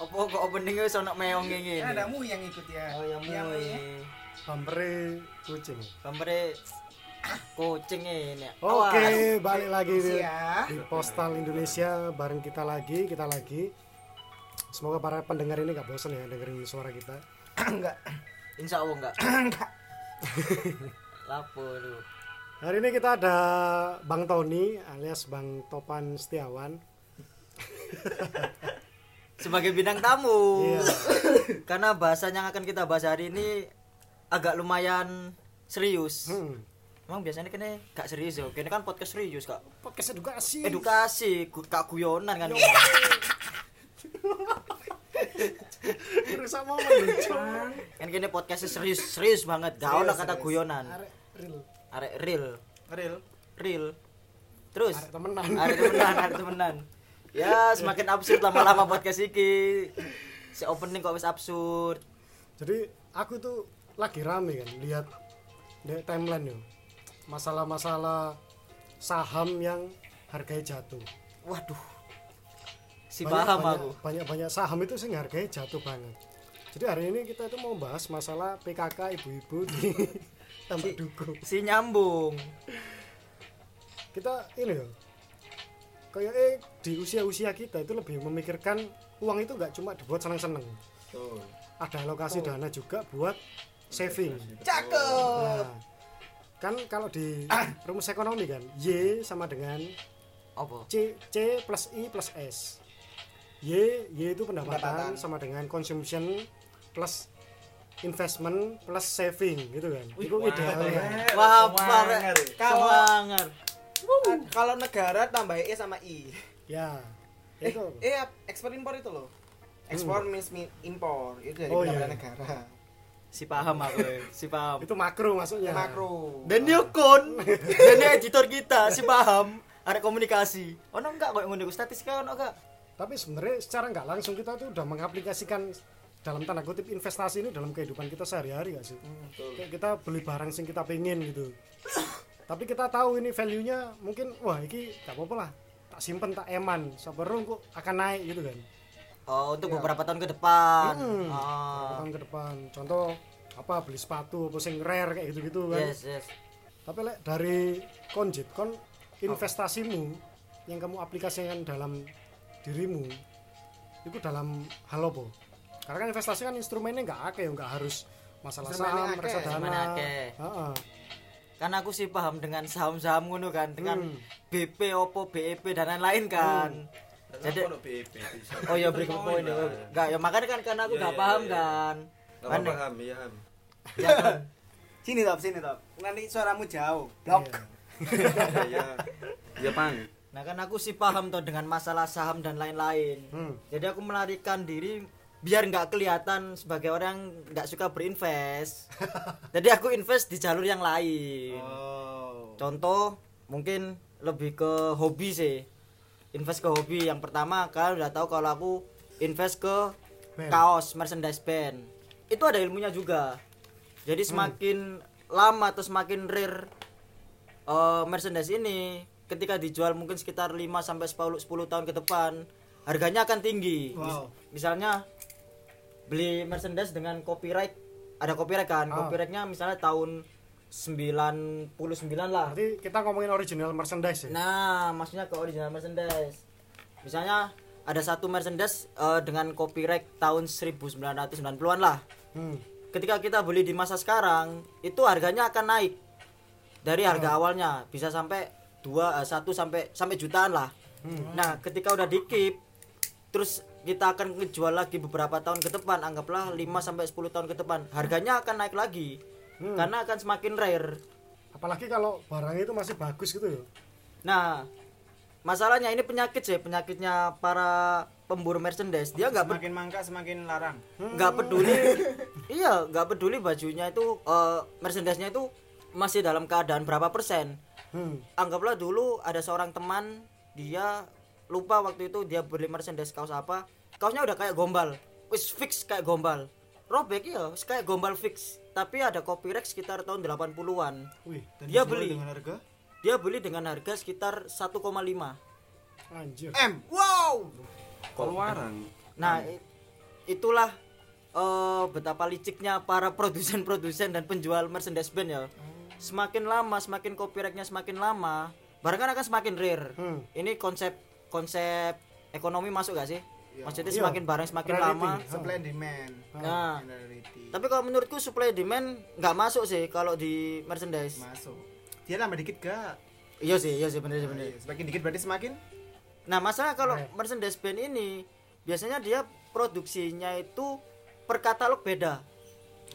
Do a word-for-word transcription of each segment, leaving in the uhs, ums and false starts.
Apa kok openingnya bisa anak meong ini? Ya ada mu yang ikut ya. Oh yang mu ya. Pampere kucing. Pampere kucing ini. Oke, okay, balik lagi di, di Posdal Indonesia. Bareng kita lagi, kita lagi. Semoga para pendengar ini gak bosan ya dengerin suara kita. Enggak. Insya Allah enggak. Enggak. Lapor. Hari ini kita ada Bang Tony alias Bang Topan Setiawan sebagai bintang tamu. Iya. Karena bahasan yang akan kita bahas hari ini agak lumayan serius. Hmm. Emang biasanya kene gak serius ya. Kene kan podcast serius, Kak. Podcast edukasi. Edukasi, Kak guyonan kan. Terus sama lucu. Kan kene podcast serius-serius banget. Gak ono kata guyonan. Arek real, real, real, terus arek temenan, arek temenan, arek temenan. Ya semakin absurd lama-lama podcast iki. Si opening kok wis absurd. Jadi aku tuh lagi rame kan lihat di timeline yo. Masalah-masalah saham yang harganya jatuh. Waduh. Si paham aku. Banyak-banyak saham itu sing harganya jatuh banget. Jadi hari ini kita tuh mau bahas masalah P K K ibu-ibu di tambah duku. Si, si nyambung. Kita ini loh. Kayak eh di usia-usia kita itu lebih memikirkan uang itu enggak cuma dibuat senang-senang. Oh. Ada alokasi oh. dana juga buat saving. Cakep. Nah, kan kalau di ah. rumus ekonomi kan Y sama dengan apa? C C plus I plus S. Y Y itu pendapatan, pendapatan. sama dengan consumption plus investment plus saving gitu kan. Wih, itu ideal. Wah, parah. Kawangar. Kalau negara tambah E sama I. Ya. Eh, itu. Eh, ekspor impor itu loh. Ekspor hmm. means impor. Itu dari oh, iya. negara. Si paham aku. Si paham. Itu makro maksudnya. Makro. Dan dia kon. Dan dia editor kita, si paham. Ada komunikasi. Oh, no, enggak kok ngundang statistika ono enggak? Tapi sebenarnya secara nggak langsung kita tuh udah mengaplikasikan dalam tanda kutip investasi ini dalam kehidupan kita sehari-hari gak sih? Hmm, kayak kita beli barang sing kita pengen gitu. Tapi kita tahu ini value-nya mungkin wah iki gak apa-apa lah. Tak simpen tak eman, sabarung kok akan naik gitu kan. Oh, untuk ya. beberapa tahun ke depan. Hmm, ah. Beberapa tahun ke depan. Contoh apa beli sepatu apa sing rare kayak gitu-gitu kan. Yes, yes. Tapi lek dari konjit kon investasimu yang kamu aplikasikan dalam dirimu itu dalam hal apa? Karena kan investasi kan instrumennya nggak akeh, nggak harus masalah saham, reksadana. Instrumennya akeh. Heeh. Karena aku sih paham dengan saham-saham ngono kan, dengan hmm. B P, Oppo, B E P dan lain-lain kan. Hmm. Jadi B E P. Oh ya beri poin ya. Enggak, ya makanya kan karena aku enggak ya, ya, paham ya, ya. kan. Enggak paham, iya. Ya kan. Sini top, sini top. Nanti suaramu jauh. Blok. Ya ya. Ya pang. Nah kan aku sih paham toh dengan masalah saham dan lain-lain. Hmm. Jadi aku melarikan diri biar nggak kelihatan sebagai orang nggak suka berinvest. Jadi aku invest di jalur yang lain. Oh. Contoh mungkin lebih ke hobi sih. Invest ke hobi yang pertama kan udah tahu kalau aku invest ke band. Kaos merchandise band. Itu ada ilmunya juga. Jadi semakin hmm. lama atau semakin rare uh, merchandise ini ketika dijual mungkin sekitar lima sampai sepuluh tahun ke depan harganya akan tinggi. Wow. Misalnya beli merchandise dengan copyright, ada copyright kan. Ah. Copyrightnya misalnya tahun sembilan puluh sembilan lah. Berarti kita ngomongin original merchandise ya? Nah, maksudnya ke original merchandise. Misalnya ada satu merchandise uh, dengan copyright tahun sembilan belas sembilan puluhan lah. Hmm. Ketika kita beli di masa sekarang, itu harganya akan naik. Dari harga ah. awalnya bisa sampai dua satu sampai sampai jutaan lah. Hmm. Nah, ketika udah dikip terus kita akan ngejual lagi beberapa tahun ke depan, anggaplah lima sampai sepuluh tahun ke depan. Harganya akan naik lagi. Hmm. Karena akan semakin rare. Apalagi kalau barangnya itu masih bagus gitu ya. Nah, masalahnya ini penyakit sih, penyakitnya para pemburu merchandise. Dia enggak semakin ped- mangka semakin larang. Enggak hmm. peduli. Iya, enggak peduli bajunya itu uh, merchandise-nya itu masih dalam keadaan berapa persen. Hmm. Anggaplah dulu ada seorang teman, dia lupa waktu itu dia beli merchandise kaos apa. Kaosnya udah kayak gombal. Wis fix kayak gombal. Robek ya, kayak gombal fix. Tapi ada copyright sekitar tahun delapan puluhan. Wih, dia beli dengan harga? Dia beli dengan harga sekitar satu koma lima. Anjir. M. Wow. Keluaran. Nah, hmm. itulah uh, betapa liciknya para produsen-produsen dan penjual merchandise band ya. Hmm. Semakin lama, semakin copyrightnya semakin lama, barang kan akan semakin rare. Hmm. Ini konsep konsep ekonomi masuk gak sih? Ya. Maksudnya semakin ya. barang semakin Rarity. lama. Supply and demand. Nah, tapi kalau menurutku supply and demand nggak masuk sih kalau di merchandise. Masuk. Dia lama dikit gak? Iya sih, iya sih bener sih bener. Nah, iya. Semakin dikit berarti semakin. Nah masalah kalau nah. merchandise band ini biasanya dia produksinya itu per katalog beda.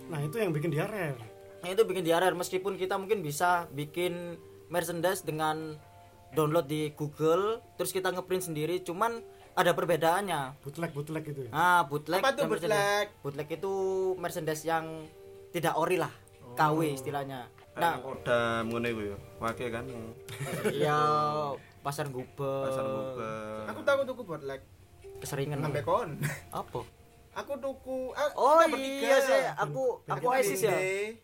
Nah itu yang bikin dia rare. Nah itu bikin dia rare, meskipun kita mungkin bisa bikin merchandise dengan download di Google terus kita ngeprint sendiri, cuman ada perbedaannya. Bootleg bootleg itu ya. Ah bootleg. Apa tuh bootleg? Bootleg itu merchandise yang tidak ori lah, oh. K W istilahnya. Nah, udah ngene iku ya. Wake kan. Ya pasar Gubeng. Pasar Gubeng. Aku tahu tuku bootleg. Keseringan sampai kon. Apa? Aku tuku ah, oh iya sih, aku aku Oasis ya.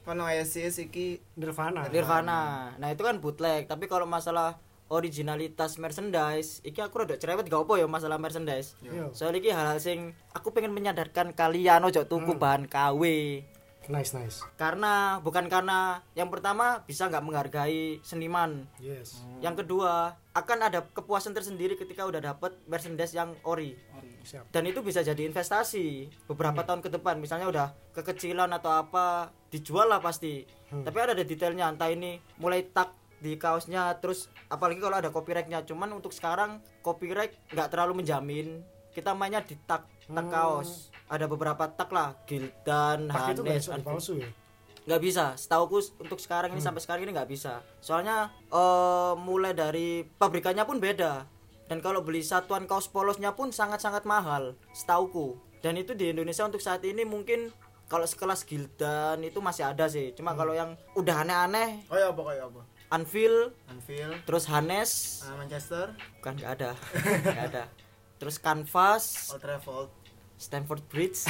Kono Oasis iki Nirvana. Nirvana. Nah, itu kan bootleg, tapi kalau masalah originalitas merchandise iki aku rada cerewet gak apa ya masalah merchandise. Yeah. Soal iki hal-hal sing aku pengen menyadarkan kalian ojo tuku hmm. bahan K W. Nice nice. Karena bukan karena yang pertama bisa nggak menghargai seniman. Yes. Hmm. Yang kedua akan ada kepuasan tersendiri ketika udah dapet merchandise yang ori. Ori. Siap. Dan itu bisa jadi investasi beberapa hmm. tahun ke depan. Misalnya udah kekecilan atau apa dijual lah pasti. Hmm. Tapi ada detailnya. Entah ini mulai tak di kaosnya terus apalagi kalau ada copyrightnya. Cuman untuk sekarang copyright nggak terlalu menjamin. Kita mainnya di tak tak hmm. kaos. Ada beberapa tag lah, Gildan, Hanes, palsu ya? Nggak bisa, setahuku untuk sekarang ini hmm. sampai sekarang ini nggak bisa. Soalnya uh, mulai dari pabrikannya pun beda. Dan kalau beli satuan kaos polosnya pun sangat-sangat mahal, setahuku. Dan itu di Indonesia untuk saat ini mungkin kalau sekelas Gildan itu masih ada sih. Cuma hmm. kalau yang udah aneh-aneh. Oh ya apa kayak apa? Anfield, Anfield, terus Hanes, uh, Manchester. Bukan nggak ada, nggak ada. Terus Canvas, Old Trafford, Stamford Bridge,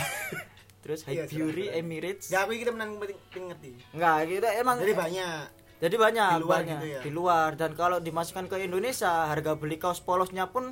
terus Highbury, iya, Emirates. Gak, aku kira menang pengerti. Enggak, kita emang. Jadi banyak. Jadi banyak. Di luar banyak, gitu ya. Di luar, dan kalau dimasukkan ke Indonesia, harga beli kaos polosnya pun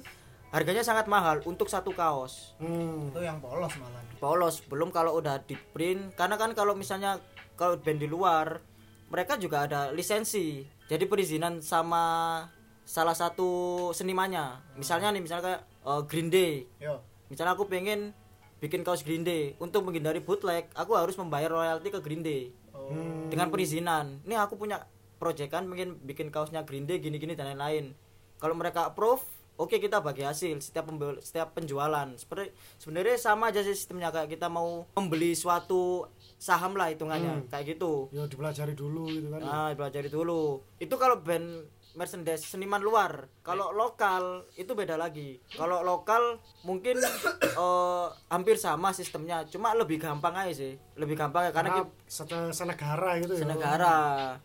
harganya sangat mahal untuk satu kaos. Hmm. Itu yang polos malah. Polos, belum kalau udah di print. Karena kan kalau misalnya kalau band di luar, mereka juga ada lisensi. Jadi perizinan sama salah satu senimannya. Misalnya nih, misalnya kayak uh, Green Day. Yo. Misalnya aku pengen bikin kaos Green Day, untuk menghindari bootleg aku harus membayar royalti ke Green Day oh. dengan perizinan. Ini aku punya proyekan pengen bikin kaosnya Green Day gini-gini dan lain-lain. Kalau mereka approve, oke okay, kita bagi hasil setiap pembel, setiap penjualan. Seperti sebenarnya sama aja sih sistemnya kayak kita mau membeli suatu saham lah hitungannya hmm. kayak gitu. Ya dipelajari dulu gitu kan. Nah, dipelajari dulu. Itu kalau band merchandise seniman luar. Kalau lokal itu beda lagi. Kalau lokal mungkin uh, hampir sama sistemnya, cuma lebih gampang aja sih. Lebih gampang ya karena, karena kita senegara gitu ya. Senegara.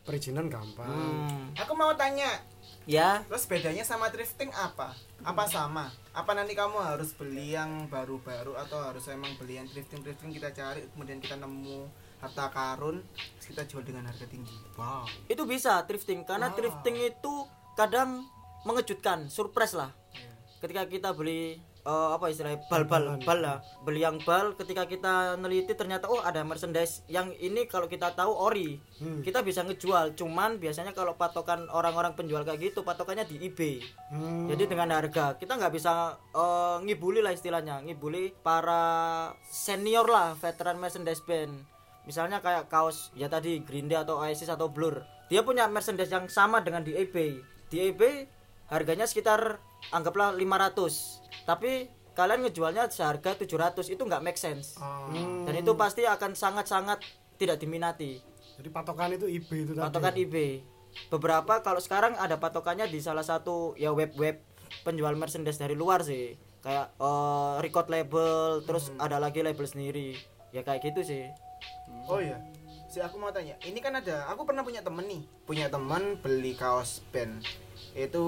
Perizinan gampang. Hmm. Aku mau tanya. Ya. Terus bedanya sama thrifting apa? Apa sama? Apa nanti kamu harus beli yang baru-baru atau harus emang beli yang thrifting-thrifting kita cari kemudian kita nemu harta karun kita jual dengan harga tinggi. Wow. Itu bisa thrifting karena wow. thrifting itu kadang mengejutkan, surprise lah. Yeah. Ketika kita beli uh, apa istilahnya bal-bal, bal lah, beli yang bal. Ketika kita neliti ternyata oh ada merchandise yang ini kalau kita tahu ori, hmm. kita bisa ngejual. Cuman biasanya kalau patokan orang-orang penjual kayak gitu patokannya di eBay. Hmm. Jadi dengan harga kita nggak bisa uh, ngibuli lah istilahnya, ngibuli para senior lah, veteran merchandise band. Misalnya kayak kaos ya tadi Green Day atau Oasis atau Blur. Dia punya merchandise yang sama dengan di eBay. Di eBay harganya sekitar anggaplah lima ratus. Tapi kalian ngejualnya seharga tujuh ratus, itu enggak make sense. Hmm. Dan itu pasti akan sangat-sangat tidak diminati. Jadi patokan itu eBay itu tadi. Patokan eBay. Beberapa kalau sekarang ada patokannya di salah satu ya web-web penjual merchandise dari luar sih. Kayak uh, record label, terus hmm. ada lagi label sendiri. Ya kayak gitu sih. Oh iya, si aku mau tanya. Ini kan ada, aku pernah punya temen nih. Punya temen beli kaos band itu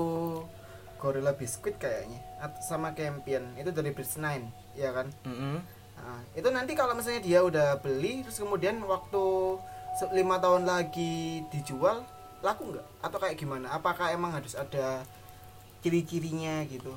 Gorilla Biskuit kayaknya sama Campion, itu dari Britney Nine, ya kan? Mm-hmm. Nah, itu nanti kalau misalnya dia udah beli, terus kemudian waktu lima tahun lagi dijual, laku nggak? Atau kayak gimana? Apakah emang harus ada ciri-cirinya gitu?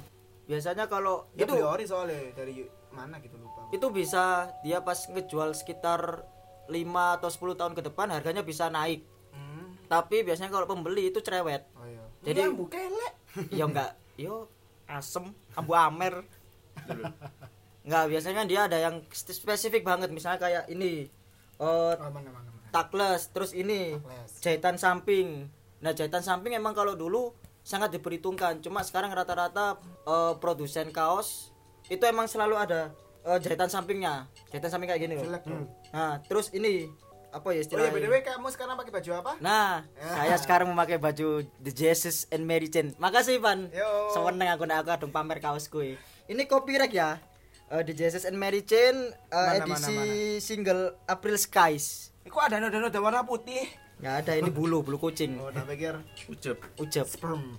Biasanya kalau dia itu beli ori soalnya dari mana gitu, lupa. Itu bisa dia pas ngejual sekitar lima atau sepuluh tahun ke depan harganya bisa naik. Hmm. Tapi biasanya kalau pembeli itu cerewet. Oh iya. Jadi ambu kelek. Ya enggak, yo asem, ambu amer. Enggak, biasanya dia ada yang spesifik banget, misalnya kayak ini. Uh, Takles, terus ini Takles. Jahitan samping. Nah, jahitan samping emang kalau dulu sangat diperhitungkan. Cuma sekarang rata-rata uh, produsen kaos itu emang selalu ada uh, jahitan sampingnya. Jahitan samping kayak gini loh. Hmm. Nah, terus ini apa ya istilahnya? Oh ya, by the way, kamu sekarang pakai baju apa? Nah, saya sekarang memakai baju The Jesus and Mary Chain. Makasih, Van. Seneng aku nek aku adung pamer kaosku iki. Ini copyright ya. Uh, The Jesus and Mary Chain uh, edisi mana, mana. Single April Skies. Kok ada noda-noda warna putih? Enggak ada, ini bulu, bulu kucing. Oh, tak pikir ujep, ujep sperm.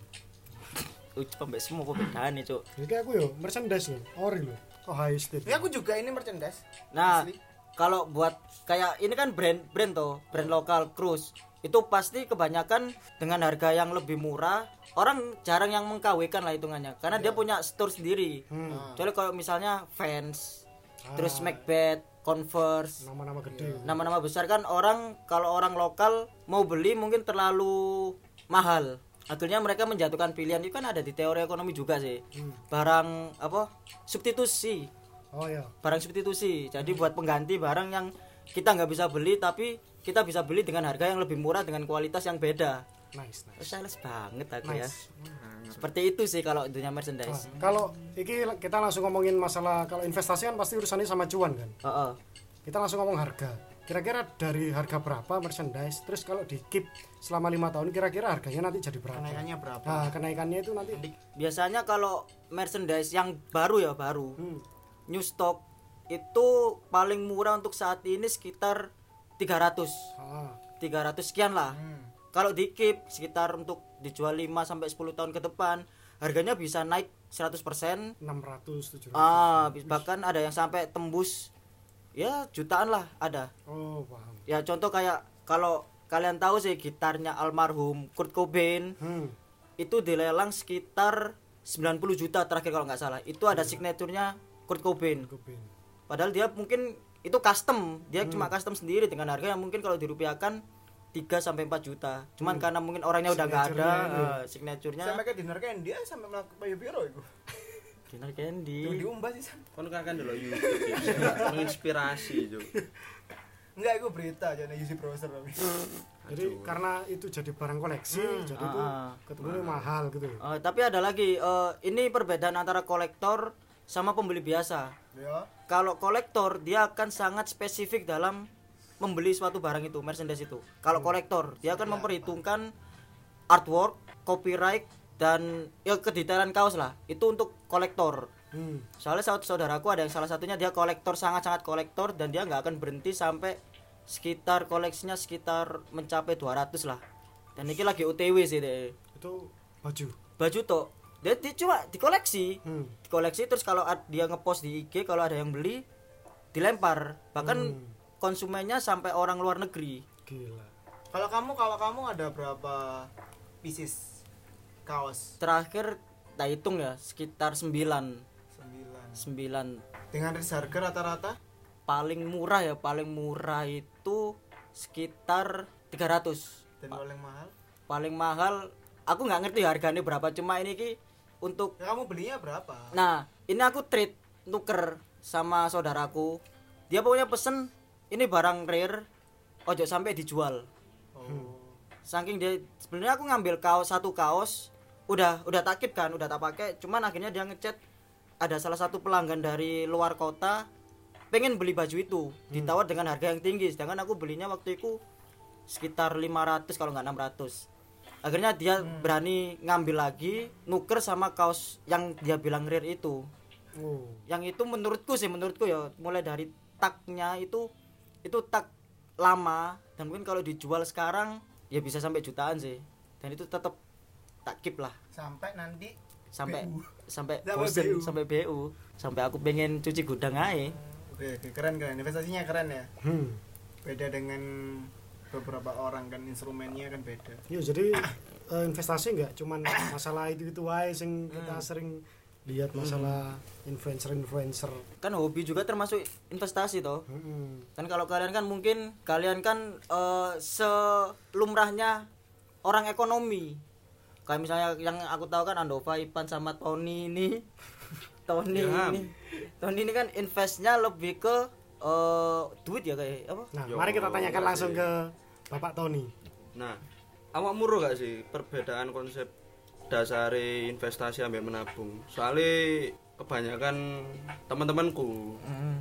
Ujep ambek semua bedane, Cuk. Jadi aku yo merchandise yo, ori lho. Oh, high state. Ya aku juga ini merchandise. Nah, kalau buat kayak ini kan brand-brand toh, brand lokal cruise. Itu pasti kebanyakan dengan harga yang lebih murah. Orang jarang yang mengkawekan lah hitungannya, karena yeah. dia punya store sendiri. Hmm. Jadi kalau misalnya Vans, ah. terus Macbeth, Converse, nama-nama gede, nama-nama besar kan orang, kalau orang lokal mau beli mungkin terlalu mahal. Akhirnya mereka menjatuhkan pilihan. Itu kan ada di teori ekonomi juga sih. Hmm. Barang apa? Substitusi. Oh iya. Barang substitusi. Jadi hmm. buat pengganti barang yang kita nggak bisa beli, tapi kita bisa beli dengan harga yang lebih murah dengan kualitas yang beda. Nice, nice. Sales banget aku nice. Ya. Seperti itu sih kalau dunia merchandise. Nah, kalau iki kita langsung ngomongin masalah kalau investasi kan pasti urusannya sama cuan kan. Uh-uh. Kita langsung ngomong harga. Kira-kira dari harga berapa merchandise? Terus kalau di keep selama lima tahun kira-kira harganya nanti jadi berapa? Kenaikannya berapa? Nah, kenaikannya itu nanti biasanya kalau merchandise yang baru ya baru. Hmm. New stock itu paling murah untuk saat ini sekitar tiga ratus. Ah. tiga ratus sekian lah. Hmm. Kalau di keep sekitar untuk dijual lima sampai sepuluh tahun ke depan harganya bisa naik seratus persen, enam ratus, tujuh ratus. Ah, bahkan ada yang sampai tembus ya jutaan lah ada. Oh, paham. Ya contoh kayak kalau kalian tahu sih gitarnya almarhum Kurt Cobain. Hmm. Itu dilelang sekitar sembilan puluh juta terakhir kalau enggak salah. Itu ada signaturnya Kurt Cobain. Cobain. Padahal dia mungkin itu custom, dia hmm. cuma custom sendiri dengan harga yang mungkin kalau dirupiahkan tiga sampai empat juta. Cuman hmm. karena mungkin orangnya udah enggak ada, uh, signaturenya. Sampai ke dinner candy sampai melaku payu biro iku. Dinner candy. Itu diumbah sih sampe. Kon kan delok YouTube ya. Menginspirasi, Cuk. Enggak, iku berita jane isi browser tapi. Jadi karena itu jadi barang koleksi, hmm, jadi itu uh, ketemu uh, mahal gitu. Uh, tapi ada lagi uh, ini perbedaan antara kolektor sama pembeli biasa. Ya. Kalau kolektor dia akan sangat spesifik dalam membeli suatu barang itu, merchandise itu. Kalau kolektor, dia akan memperhitungkan artwork, copyright, dan ya kedetailan kaos lah. Itu untuk kolektor. Hmm. Soalnya saudaraku ada yang salah satunya dia kolektor, sangat-sangat kolektor, dan dia nggak akan berhenti sampai sekitar koleksinya sekitar mencapai dua ratus lah. Dan ini lagi O T W sih deh. Itu baju. Baju toh. Dia, dia cuma dikoleksi. Hmm. Dikoleksi terus kalau dia ngepost di I G, kalau ada yang beli, dilempar. Bahkan hmm. konsumennya sampai orang luar negeri. Gila. Kalau kamu, kalau kamu ada berapa pieces kaos? Terakhir tak hitung ya, sekitar sembilan. sembilan. sembilan. Dengan harga rata-rata paling murah ya, paling murah itu sekitar tiga ratus. Dan paling mahal? Paling mahal aku enggak ngerti harganya berapa, cuma ini ki untuk ya, kamu belinya berapa? Nah, ini aku trade nuker sama saudaraku. Dia pokoknya pesen ini barang rare, ojo sampai dijual. Oh. Saking dia sebenarnya aku ngambil kaos satu kaos, udah udah tak keep kan, udah tak pakai. Cuman akhirnya dia ngechat ada salah satu pelanggan dari luar kota pengen beli baju itu, hmm. ditawar dengan harga yang tinggi. Sedangkan aku belinya waktu itu sekitar lima ratus kalau nggak enam ratus. Akhirnya dia hmm. berani ngambil lagi, nuker sama kaos yang dia bilang rare itu. Oh. Yang itu menurutku sih, menurutku ya mulai dari tagnya itu. Itu tak lama dan mungkin kalau dijual sekarang ya bisa sampai jutaan sih, dan itu tetap tak keep lah sampai nanti sampai B U. Sampai bosen sampai B U sampai aku pengen cuci gudang aja. Oke, oke, keren keren investasinya keren ya. hmm. Beda dengan beberapa orang kan instrumennya kan beda. Iya, jadi investasi nggak cuman masalah itu itu aja yang kita hmm. sering lihat masalah hmm. influencer-influencer. Kan hobi juga termasuk investasi toh. Hmm. Kan kalau kalian kan mungkin kalian kan uh, selumrahnya orang ekonomi. Kayak misalnya yang aku tahu kan Andova, Ipan sama Tony ini. Tony ya. ini. Tony ini kan investnya lebih ke uh, duit ya kayak apa? Nah, Yo, mari kita tanyakan langsung sih. ke Bapak Tony. Nah, awak murah gak sih perbedaan konsep dasari investasi ambek menabung? Soalnya kebanyakan teman-temanku mm.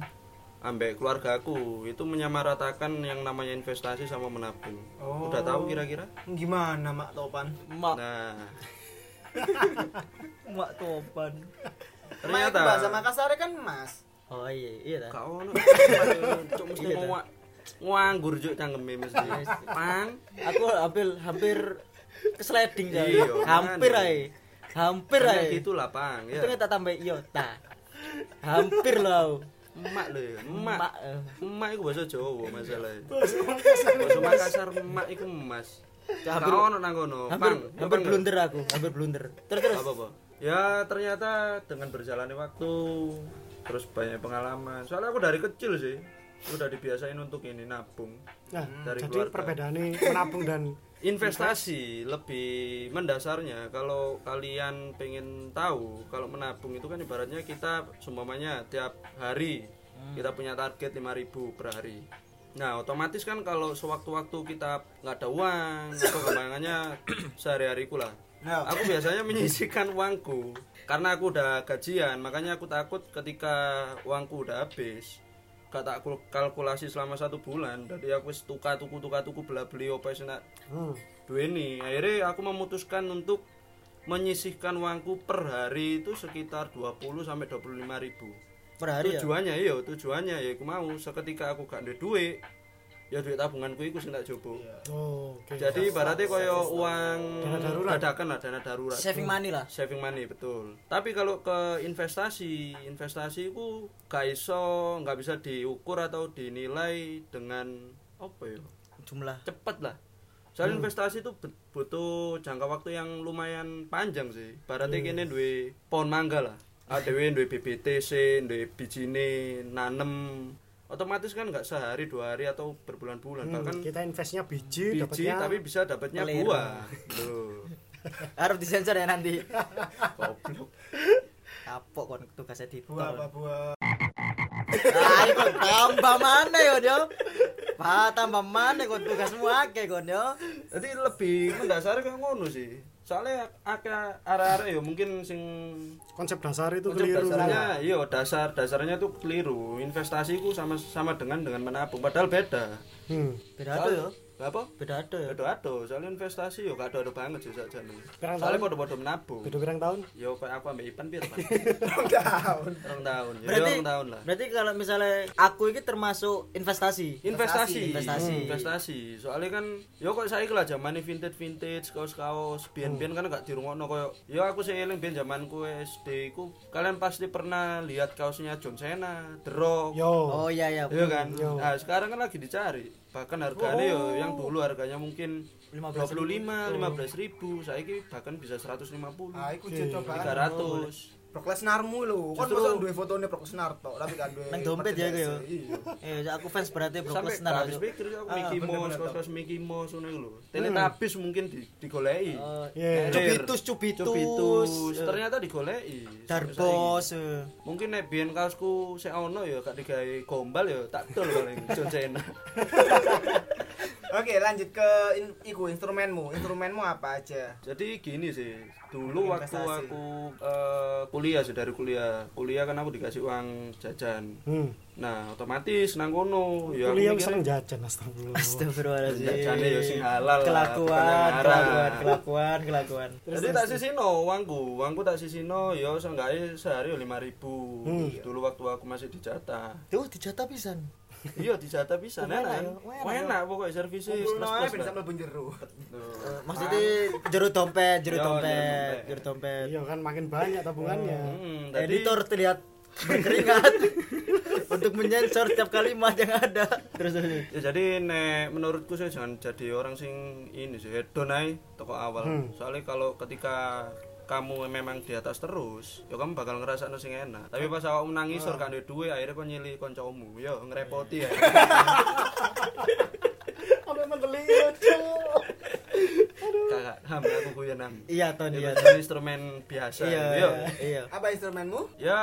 ambek keluargaku itu menyamaratakan yang namanya investasi sama menabung. Oh. Udah tahu kira-kira? Gimana Mak Topan? Mak. Nah. Mak Topan. Ternyata bahasa Makassar kan Mas. Oh iya, iya ta. Gak ono. Cuk mesti ngomong nganggur juk cangkeme mesti. Pang, aku hampir hampir kesleding ya. Hampir ae. Hampir ae. Gitulah, Pang. Ya. Itu tak tambah iota. Hampir lho. Emak lho, emak. Emak iku bahasa Jawa masalah. Bahasa Makassar emak iku Mas. Hampir ono nang kono. Pang, hampir blunder aku, hampir blunder. Terus terus. Apa, apa? Ya, ternyata dengan berjalannya waktu terus banyak pengalaman. Soalnya aku dari kecil sih udah dibiasain untuk ini nabung. Nah, dari jadi perbedaan ini menabung dan investasi lebih mendasarnya. Kalau kalian pengen tahu, kalau menabung itu kan ibaratnya kita semuanya tiap hari hmm. kita punya target lima ribu per hari. Nah, otomatis kan kalau sewaktu-waktu kita nggak ada uang, itu kembangannya sehari-hariku lah. No. Aku biasanya menyisihkan uangku karena aku udah gajian, makanya aku takut ketika uangku udah habis gak tak kalkulasi selama satu bulan. Jadi aku tuka-tuku-tuka-tuku beli-beli apa sih nak duweni. Akhirnya aku memutuskan untuk menyisihkan uangku per hari itu sekitar dua puluh sampai dua puluh lima ribu per hari. Tujuannya ya? Iya, tujuannya ya aku mau seketika aku gak ada duit ya duit tabunganku iku sing tak jopo. Oh, okay. Jadi ibaratnya koyo uang dana darurat, dadakan lah, dana darurat. Saving money lah. Saving money betul. Tapi kalau ke investasi, investasi iku gak iso, gak bisa diukur atau dinilai dengan apa ya? Jumlah. Cepet lah. Soal hmm. investasi itu butuh jangka waktu yang lumayan panjang sih. Ibaratnya hmm. kene duwe pohon mangga lah. Adewe duwe B B T C, duwe bijine, nanem. Otomatis kan nggak sehari dua hari atau berbulan-bulan, hmm, bahkan kita investnya biji, biji dapetnya tapi bisa dapatnya buah. Loh. Harus disensor ya nanti. Goblok. Kapok kon tugasnya dibuat. Buah apa buah? Ah, itu tambah mana yo, yo. Pak tambah mana kon tugasmu akeh kon yo. Jadi lebih mendasar kan ngono sih. Soalnya agak arah-arah ya mungkin sing konsep dasar itu konsep keliru. Dasarnya, iya dasar dasarnya tuh keliru. Investasiku sama sama dengan dengan menabung, padahal beda. Hmm. Beda ado ya. Apa? Beda ado ya. Beda ado. Soalnya investasi yo gak ado banget sih sakjane. Soalnya podo-podo menabung. Beda pirang tahun? Yo kayak aku ambek Ipan piro, Pak? dua tahun. dua tahun. Berarti dua tahun lah. Berarti kalau misalnya aku ini termasuk investasi. Investasi. Investasi. Investasi. Hmm. investasi. Soalnya kan yo kok saiki lah zamane vintage-vintage, kaos-kaos ben-ben kan gak dirungokno koyo ya aku sing eling ben zamanku S D ku. Kalian pasti pernah lihat kaosnya John Cena, The Rock. Yo. Oh iya ya. Iya kan. Yo. Nah, sekarang kan lagi dicari. Bahkan harganya yo oh. yang dulu harganya mungkin dua puluh lima, lima belas ribu saiki bahkan bisa seratus lima puluh. Ah, iku okay. tiga ratus. Pro Klesnarmu lho. Kon mosok duwe fotone Pro Klesnar tok, tapi kan duwe nang dompet ya iku yo. Eh, aku fans berarti Pro Klesnar. Sampai pikir aku Mickey Mouse, kos-kos Mickey Mouse ngono lho. Teletubbies mungkin digoleki. Cubitus, cubitus. Ternyata digoleki. Darbos. Mungkin nek biyen kaosku sik ono ya gak digawe gombal ya tak tol paling John. Oke, lanjut ke in, iku instrumenmu. Instrumenmu apa aja? Jadi gini sih, dulu waktu aku uh, kuliah, dari kuliah. Kuliah kan aku dikasih uang jajan. Hmm. Nah, otomatis nang kono ya kuliah aku seneng jajan, astagfirullah. Astagfirullahalazim. Jajane yo sing halal. Kelakuan, kelakuan, kelakuan, kelakuan. Jadi tak sisino uangku, uangku tak sisino ya seenggake sehari lima ribu. Hmm. Dulu waktu aku masih dijatah. Duh, dijatah pisan. Iya dijatah pisan enak. Enak pokoknya servisnya plus-plus bisa mlebu jero. Maksudnya jero dompet, jero dompet, jero dompet. Iya kan makin banyak tabungannya. Editor terlihat berkeringat untuk menyensor setiap kalimat yang ada. Terus ya jadi nek menurutku sih jangan jadi orang sing ini sih hedon ae toko awal. Soalnya kalau ketika kamu memang di atas terus, ya kamu bakal ngerasa no sing enak. Tapi pas awakmu nangis ora kandhe duwe, akhirnya kon nyilih kancamu. Ya ngrepoti ya. Kamu mendeling cuk. Kakak, ham aku guyonan. Iya, Tony, ya, Tony instrumen biasa. Iya, iya, iya. Apa instrumenmu? Ya,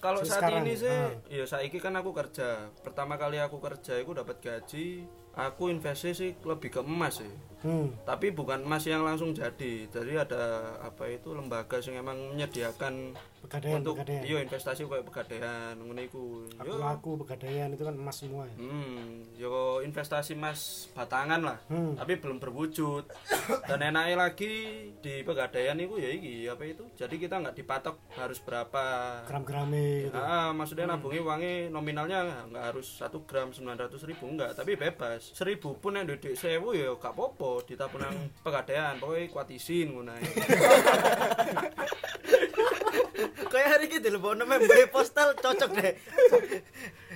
kalau so, saat sekarang, ini sih, uh. ya saiki kan aku kerja. Pertama kali aku kerja, aku dapat gaji, aku investasi sih lebih ke emas sih. Hmm. Tapi bukan emas yang langsung jadi. Jadi ada apa itu lembaga yang emang menyediakan pegadaian, untuk pegadaian. Yo investasi kayak pegadaian ngene iku. Yo aku pegadaian itu kan emas semua ya. Hmm, yo investasi emas batangan lah. Hmm. Tapi belum berwujud. Dan enaknya lagi di pegadaian itu ya iki apa itu? Jadi kita enggak dipatok harus berapa gram-grame gitu. Heeh, maksudnya hmm. nabungi uangnya nominalnya enggak harus satu gram sembilan ratus ribu enggak, tapi bebas. seribu pun yang duit seribu ya enggak apa-apa, ditapunang pegadaian pokoknya kuat isin ngono ae. Kayak hari ini dilebokno member postal cocok deh.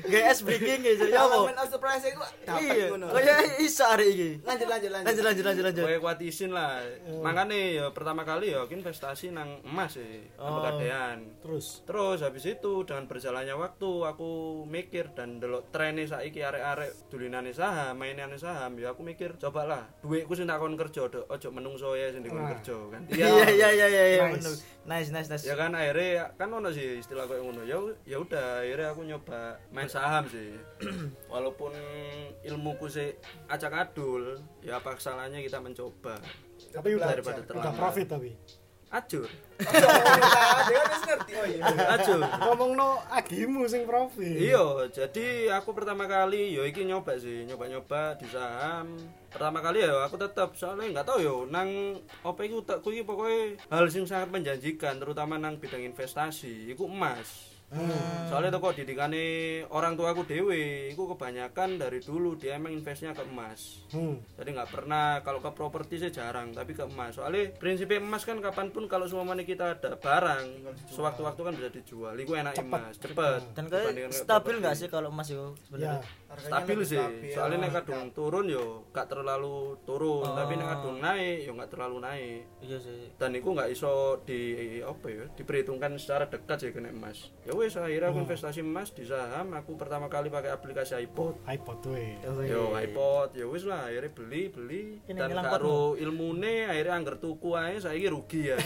G S breaking ya yo. Elemen of surprise iku dapat ngono. Kayak iso hari iki. Lanjut lanjut lanjut. Lanjut lanjut lanjut lanjut. Koe kuat isin lah. Makane ya pertama kali ya investasi nang emas e, nang pegadaian. Terus terus habis itu dengan berjalannya waktu aku mikir dan delok trene saiki arek-arek dolinane saham, mainane saham ya aku mikir cobalah duitku sing tak kon kerja ojo menungso ya sing kon kerja kan. Iya iya iya iya nice nice nice. Ya kan akhirnya kan ono sih istilah koyo ngono. Ya ya udah akhirnya aku nyoba main saham sih. Walaupun ilmuku sih acak adul, ya apa salahnya kita mencoba. Tapi udah udah profit tapi. Ajur. Ajur. Ngomongno agimu sing profit. Iya, jadi aku pertama kali ya iki nyoba sih, nyoba-nyoba di saham. Pertama kali ya aku tetap soalnya enggak tahu yo nang opo iku tekku iki pokoke hal sing sangat menjanjikan terutama nang bidang investasi iku emas. Hmm. Soalnya toko didikane orang tuaku dhewe iku kebanyakan dari dulu dia emang investnya ke emas. Hmm. Jadi enggak pernah kalau ke properti sih jarang, tapi ke emas. Soalnya prinsipnya emas kan kapanpun kalau semuanya kita ada barang, sewaktu-waktu kan bisa dijual. Iku enak emas, cepet. Dan kayak stabil enggak sih kalau emas yo sebenarnya? Ya, stabil sih. Stabil. Soalnya nek kadung turun yo enggak terlalu turun, oh. tapi nek kadung naik yo enggak terlalu naik. Iya sih. Dan iku enggak iso di apa ya, diperhitungkan secara dekat sih kena emas. Yo wes akhirnya aku investasi emas di saham. Aku pertama kali pakai aplikasi iPod. iPod weh. Yo iPod, yo wes lah akhirnya beli beli. Ini dan karo ilmune akhirnya angger tuku ae saiki rugi ya.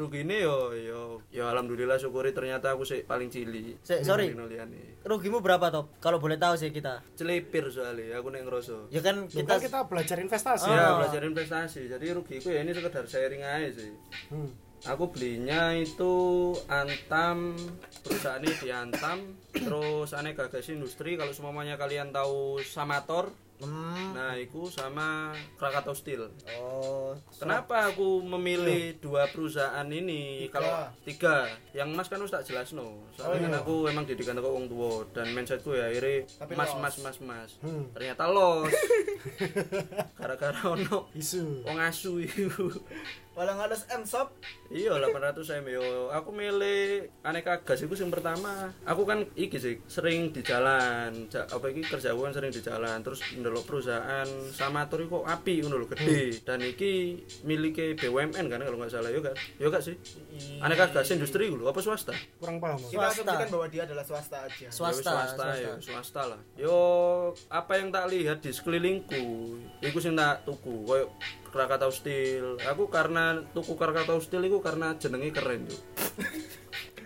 Rugine yo yo yo alhamdulillah syukuri ternyata aku sih paling cili. Se, sorry. Rugimu berapa Top? Kalau boleh tahu sih kita. Celipir soalnya aku nek ngroso. Ya kan kita Bukan kita belajar investasi. Oh. Ya belajar investasi. Jadi rugiku ya ini sekedar sharing aja sih. Hmm. Aku belinya itu Antam, perusahaan ini di Antam. Terus aneh Gagas Industri, kalau semuanya kalian tahu Samator. Hmm. Nah, itu sama Krakatau Steel. Oh. Kenapa aku memilih hmm. dua perusahaan ini? Tiga. Kalau tiga, yang emas kan harus tak jelas no. Soalnya oh, kan iya. aku emang didikan kok wong tuwa dan mindsetku ya iri mas, mas mas mas mas. Hmm. Ternyata los. Gara-gara ono isu. Wong asu iku. Walang halus M sob. Iya delapan ratus M yo. Aku milih aneka gas iku sing pertama. Aku kan iki sih sering di jalan. Ja, apa iki kerjaan sering di jalan. Terus ndelok perusahaan Samatur iku api ngono lho gede. Hmm. Dan iki milike B U M N kan kalau enggak salah yo kan. Yo gak sih? Aneka gas industri iku lho apa swasta? Kurang paham. Kita sebutkan bahwa dia adalah swasta aja. Swasta. Yo, swasta, swasta. Yo, swasta lah. Yo apa yang tak lihat di sekelilingku iku sing tak tuku koyo Krakatau Steel. Aku karena tuku Krakatau Steel iku karena jenenge keren yo.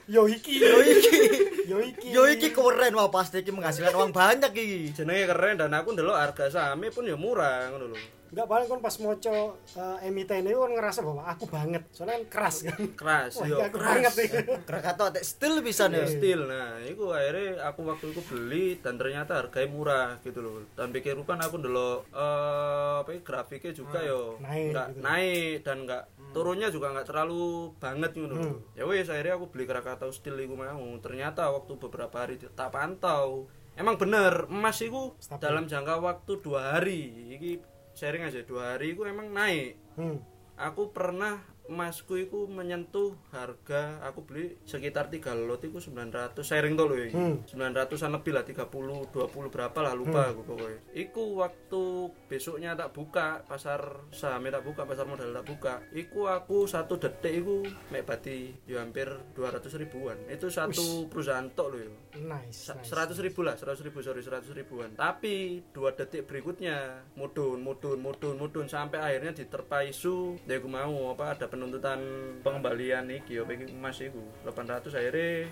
Yo iki, yo iki, yo iki. Yo iki keren wah pasti iki menghasilkan uang banyak iki. Jenenge keren dan aku ndelok harga saham pun yo murah ngono lho. Enggak paling kon pas moco uh, emiten itu kon ngerasa bahwa aku banget. Soalnya kan keras kan. Keras yo. Aku banget iki. Krakatau Steel bisa yo. Steel. Nah, iku akhirnya aku waktu itu beli dan ternyata harganya murah gitu loh. Dan pikir kan aku ndelok uh, apa grafiknya juga hmm. yo enggak naik, gitu. Naik dan enggak hmm. turunnya juga enggak terlalu banget ngono gitu. Hmm. Ya wis akhirnya aku beli Krakatau Steel iku mau. Ternyata waktu beberapa hari tak pantau. Emang bener emas iku dalam jangka waktu dua hari iki sharing aja dua hari aku emang naik. Hmm. Aku pernah emasku itu menyentuh harga aku beli sekitar tiga lot itu sembilan ratus sharing to lho ya hmm. sembilan ratusan lebih lah, tiga puluh, dua puluh berapa lah lupa hmm. aku pokoknya iku waktu besoknya tak buka pasar sahamnya tak buka, pasar modal tak buka iku aku satu detik iku mek badi ya hampir dua ratus ribuan itu satu Wish. Perusahaan tok lho ya nice, nice, seratus ribu lah, seratus ribu sorry, seratus ribuan tapi dua detik berikutnya mudun, mudun, mudun, mudun sampai akhirnya diterpa isu ya aku mau apa ada penuntutan pengembalian iki yo pengen emas iku delapan ratus akhirnya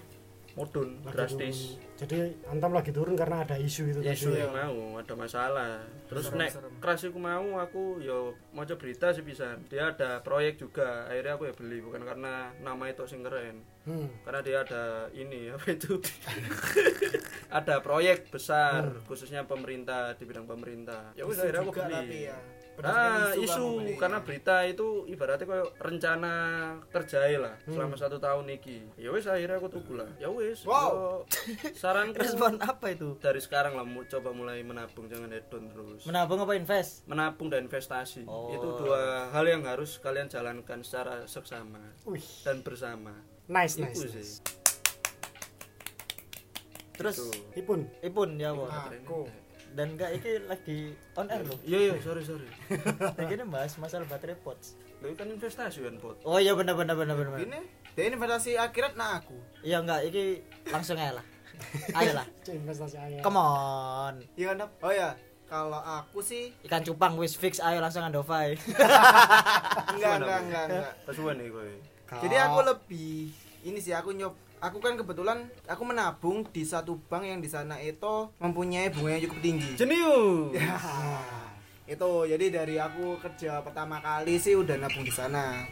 mudun drastis. Jadi Antam lagi turun karena ada isu itu tadi. Isu yang ya. Mau ada masalah. Terus serem, nek serem. Crash iku mau aku yo maca berita sih bisa. Dia ada proyek juga. Akhirnya aku ya beli bukan karena nama itu sing keren. Hmm. Karena dia ada ini apa itu? Ada proyek besar hmm. khususnya pemerintah di bidang pemerintah. Ya wis akhirnya aku beli. Nah, isu karena berita itu ibaratnya kayak rencana kerjae lah hmm. selama satu tahun iki. Ya wis akhirnya aku tuku lah. Ya wis. Wow. Saran respon apa itu? Dari sekarang lah mu, coba mulai menabung jangan hedon terus. Menabung apa invest? Menabung dan investasi. Oh. Itu dua hal yang harus kalian jalankan secara seksama Uih. Dan bersama. Nice itu nice. Nice. Terus Ipun, Ipun ya Bu. Dan enggak iki lagi on air loh. Iya iya sorry sorry. Lagi ini bahas masalah baterai pods. Lu kan investasi kan pod. Oh iya benar benar benar benar. Ini dia investasi akhirat nah aku. Iya enggak iki langsung aja lah. Ayo lah. Investasi akhirat. Come on. Iya Nap. Oh ya, kalau aku sih ikan cupang wis fix ayo langsung andovai. Enggak enggak enggak enggak. Pesuan iki kowe. Jadi aku lebih ini sih aku nyob aku kan kebetulan aku menabung di satu bank yang di sana itu mempunyai bunga yang cukup tinggi. Jenius. Ya, itu jadi dari aku kerja pertama kali sih udah nabung di sana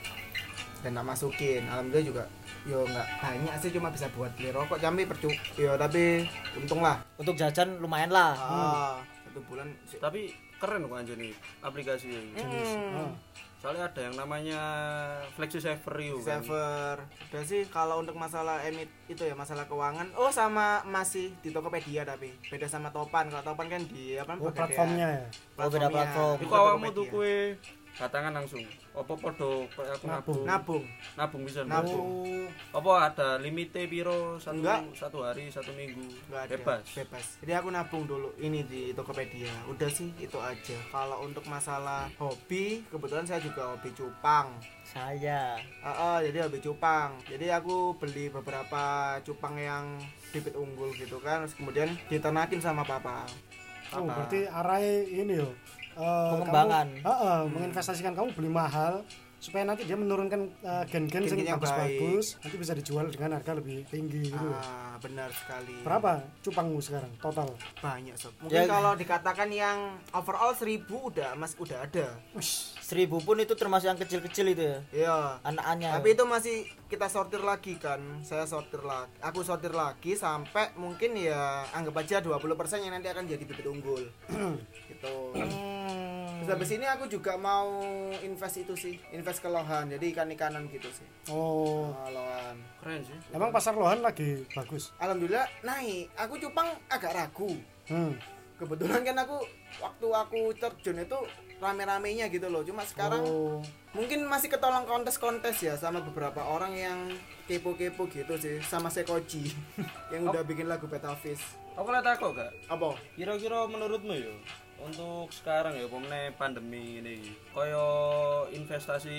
dan tak masukin. Alhamdulillah juga. Yo nggak banyak sih cuma bisa buat beli rokok jambi percuk. Yo tapi untung lah. Untuk jajan lumayan lah. Ah, hmm. Satu bulan. Tapi keren kok anjir aplikasi ini. Hmm. Soalnya ada yang namanya Flexi Saver you kan? Saver. Udah sih kalau untuk masalah emit itu ya masalah keuangan. Oh sama masih di Tokopedia tapi beda sama Topan. Kalau Topan kan di apa oh, platformnya ya. Platformnya. Oh, platform. Iku awakmu tuku e datangan langsung. Apa padha aku nabung. Nabung. Nabung bisa nabung. Apa ada limite piro satu Enggak. Satu hari satu minggu? Bebas. Bebas. Jadi aku nabung dulu ini di Tokopedia. Udah sih itu aja. Kalau untuk masalah hobi, kebetulan saya juga hobi cupang. Saya. Heeh, jadi hobi cupang. Jadi aku beli beberapa cupang yang bibit unggul gitu kan, terus kemudian ditanakin sama papa. Papa. Oh, berarti arai ini yo. Uh, pengembangan kamu, uh, uh, hmm. menginvestasikan kamu beli mahal supaya nanti dia menurunkan uh, gen-gen yang bagus-bagus nanti bisa dijual dengan harga lebih tinggi gitu. Ah, benar sekali. Berapa cupangmu sekarang total? Banyak sob. Mungkin ya, kalau ya. Dikatakan yang overall seribu udah mas udah ada. Ush. Seribu pun itu termasuk yang kecil-kecil itu ya. Iya. Anak-anaknya. Tapi itu masih kita sortir lagi kan. Saya sortir lagi. Aku sortir lagi sampai mungkin ya anggap aja dua puluh persen yang nanti akan jadi bibit unggul. Gitu. Terus habis ini aku juga mau invest itu sih, invest ke lohan, jadi ikan-ikanan gitu sih. Oh, nah, lohan. Keren sih. Emang pasar lohan lagi bagus. Alhamdulillah naik. Aku cupang agak ragu. Hmm. Kebetulan kan aku waktu aku terjun itu rame-ramenya gitu loh. Cuma sekarang oh. mungkin masih ketolong kontes-kontes ya sama beberapa orang yang kepo-kepo gitu sih, sama Sekoji yang udah oh. bikin lagu Betavis. Aku lihat aku gak? Apa? Kira-kira menurutmu ya? Untuk sekarang ya pomene pandemi ini kaya investasi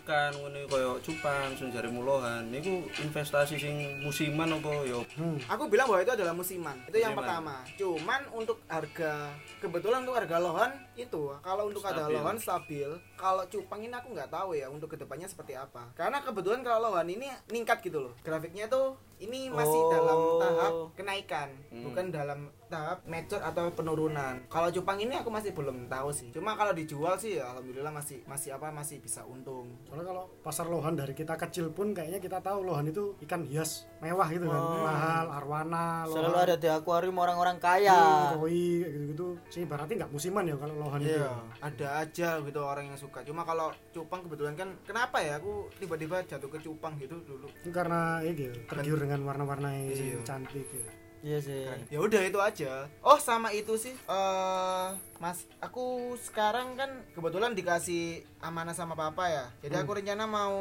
ikan ngene kaya cupang sing jare mulohan niku investasi sing musiman apa ya hmm. aku bilang bahwa itu adalah musiman itu musiman. Yang pertama cuman untuk harga kebetulan untuk harga lohan itu kalau untuk harga lohan stabil kalau cupang ini aku nggak tahu ya untuk kedepannya seperti apa karena kebetulan kalau lohan ini ningkat gitu loh grafiknya tuh ini masih oh. dalam tahap kenaikan hmm. bukan dalam tahap mature atau penurunan. Kalau cupang ini aku masih belum tahu sih. Cuma kalau dijual sih ya alhamdulillah masih masih apa masih bisa untung. Soalnya kalau pasar lohan dari kita kecil pun kayaknya kita tahu lohan itu ikan hias mewah gitu kan. Oh. Mahal, arwana, lohan. Selalu ada di akuarium orang-orang kaya. Koi gitu-gitu. Sih berarti enggak musiman ya kalau lohan yeah. itu. Ada aja gitu orang yang suka. Cuma kalau cupang kebetulan kan kenapa ya aku tiba-tiba jatuh ke cupang gitu dulu. Itu karena ini tergiur dengan warna-warna yang yeah. cantik gitu. Iya sih. Ya udah itu aja. Oh sama itu sih, uh, Mas, aku sekarang kan kebetulan dikasih amanah sama papa ya. Jadi hmm. aku rencana mau